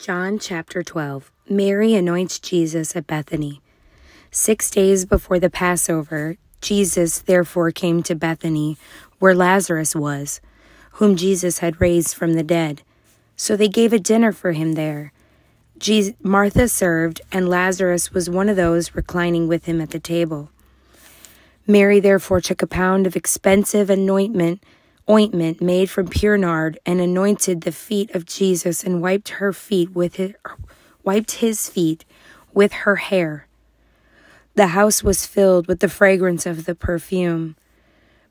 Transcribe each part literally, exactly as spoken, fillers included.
John chapter twelve. Mary anoints Jesus at Bethany. Six days before the Passover, Jesus therefore came to Bethany, where Lazarus was, whom Jesus had raised from the dead. So they gave a dinner for him there. Je- Martha served, and Lazarus was one of those reclining with him at the table. Mary therefore took a pound of expensive anointment ointment made from pure nard, and anointed the feet of Jesus, and wiped her feet with his, wiped his feet with her hair. The house was filled with the fragrance of the perfume.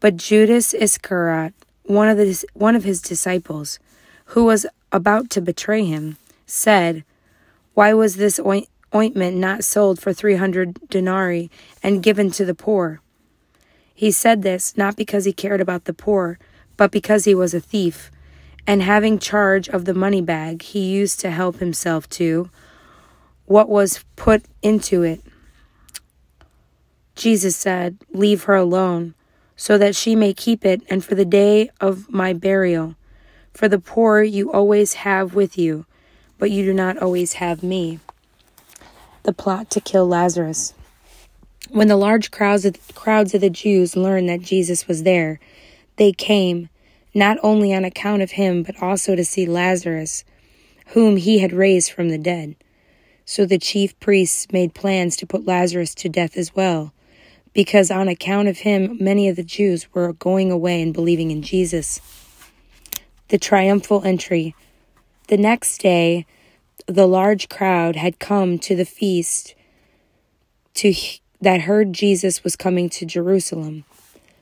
But Judas Iscariot, one of the one of his disciples, who was about to betray him, said, "Why was this oint, ointment not sold for three hundred denarii and given to the poor?" He said this not because he cared about the poor, but because he was a thief, and having charge of the money bag, he used to help himself to what was put into it. Jesus said, "Leave her alone, so that she may keep it, and for the day of my burial. For the poor you always have with you, but you do not always have me." The plot to kill Lazarus. When the large crowds of, crowds of the Jews learned that Jesus was there, they came, not only on account of him, but also to see Lazarus, whom he had raised from the dead. So the chief priests made plans to put Lazarus to death as well, because on account of him, many of the Jews were going away and believing in Jesus. The triumphal entry. The next day, the large crowd had come to the feast to that heard Jesus was coming to Jerusalem.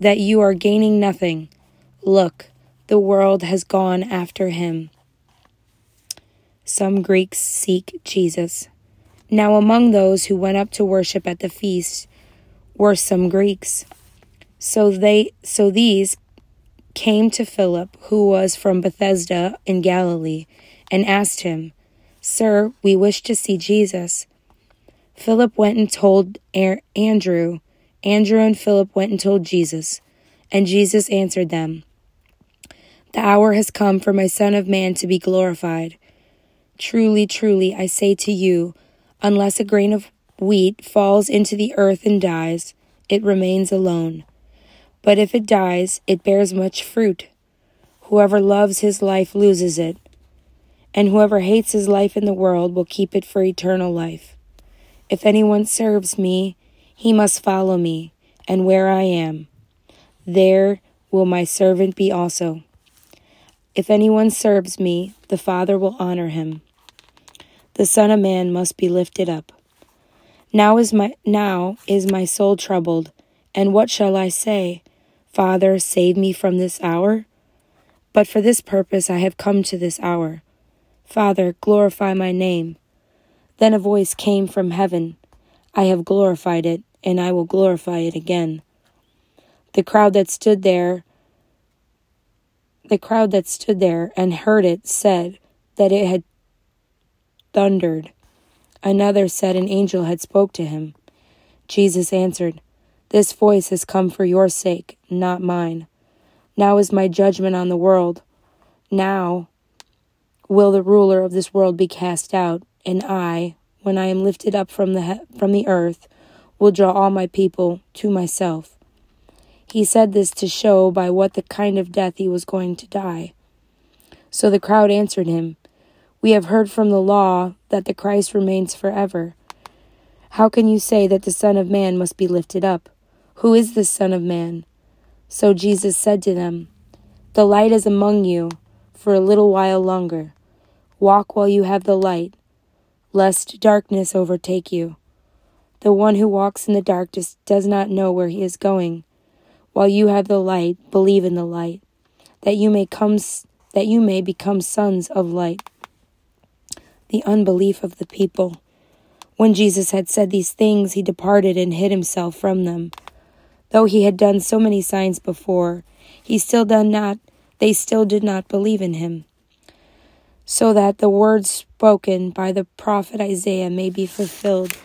that you are gaining nothing. Look, the world has gone after him." Some Greeks seek Jesus. Now among those who went up to worship at the feast were some Greeks. So they, so these came to Philip, who was from Bethsaida in Galilee, and asked him, "Sir, we wish to see Jesus." Philip went and told Andrew. Andrew and Philip went and told Jesus, and Jesus answered them, "The hour has come for my Son of Man to be glorified. Truly, truly, I say to you, unless a grain of wheat falls into the earth and dies, it remains alone. But if it dies, it bears much fruit. Whoever loves his life loses it, and whoever hates his life in the world will keep it for eternal life. If anyone serves me, he must follow me, and where I am, there will my servant be also. If anyone serves me, the Father will honor him. The Son of Man must be lifted up. Now is my now is my soul troubled, and what shall I say? Father, save me from this hour? But for this purpose I have come to this hour. Father, glorify my name." Then a voice came from heaven, "I have glorified it, and I will glorify it again." The crowd that stood there, the crowd that stood there and heard it said that it had thundered. Another said an angel had spoke to him. Jesus answered, "This voice has come for your sake, not mine. Now is my judgment on the world. Now will the ruler of this world be cast out, and I, when I am lifted up from the he- from the earth, will draw all my people to myself." He said this to show by what the kind of death he was going to die. So the crowd answered him, We have heard from the law that the Christ remains forever. How can you say that the Son of Man must be lifted up? Who is the Son of Man? So Jesus said to them, the light is among you for a little while longer. Walk while you have the light, lest darkness overtake you. The one who walks in the darkness does not know where he is going. While you have the light, believe in the light, that you may come, that you may become sons of light. The unbelief of the people. When Jesus had said these things, he departed and hid himself from them. Though he had done so many signs before, he still did not, they still did not believe in him, so that the words spoken by the prophet Isaiah may be fulfilled.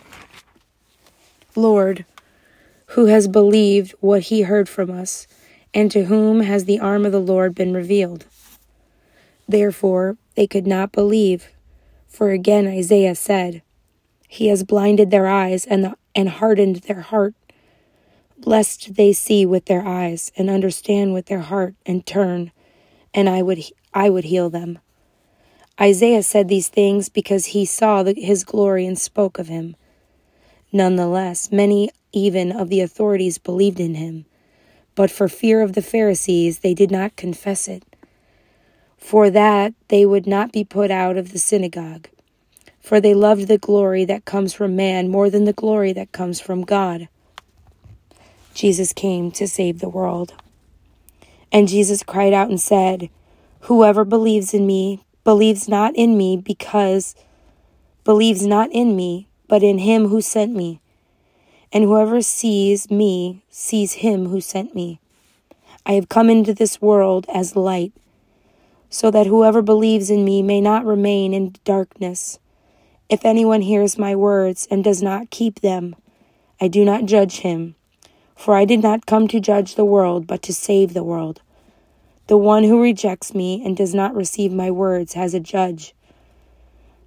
Lord, who has believed what he heard from us, and to whom has the arm of the Lord been revealed? Therefore they could not believe. For again Isaiah said, he has blinded their eyes and the, and hardened their heart, lest they see with their eyes and understand with their heart and turn, and I would I would heal them. Isaiah said these things because he saw the, his glory and spoke of him. Nonetheless, many even of the authorities believed in him, but for fear of the Pharisees they did not confess it, for that they would not be put out of the synagogue. For they loved the glory that comes from man more than the glory that comes from God. Jesus came to save the world. And Jesus cried out and said, whoever believes in me, believes not in me because, believes not in me, but in him who sent me. And whoever sees me, sees him who sent me. I have come into this world as light, so that whoever believes in me may not remain in darkness. If anyone hears my words and does not keep them, I do not judge him, for I did not come to judge the world, but to save the world. The one who rejects me and does not receive my words has a judge.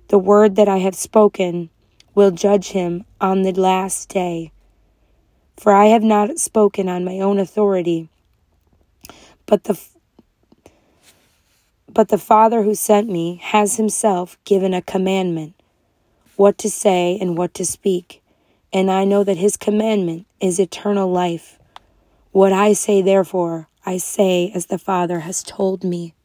The word that I have spoken will judge him on the last day. For I have not spoken on my own authority, but the But the Father who sent me has himself given a commandment, what to say and what to speak. And I know that his commandment is eternal life. What I say, therefore, I say as the Father has told me.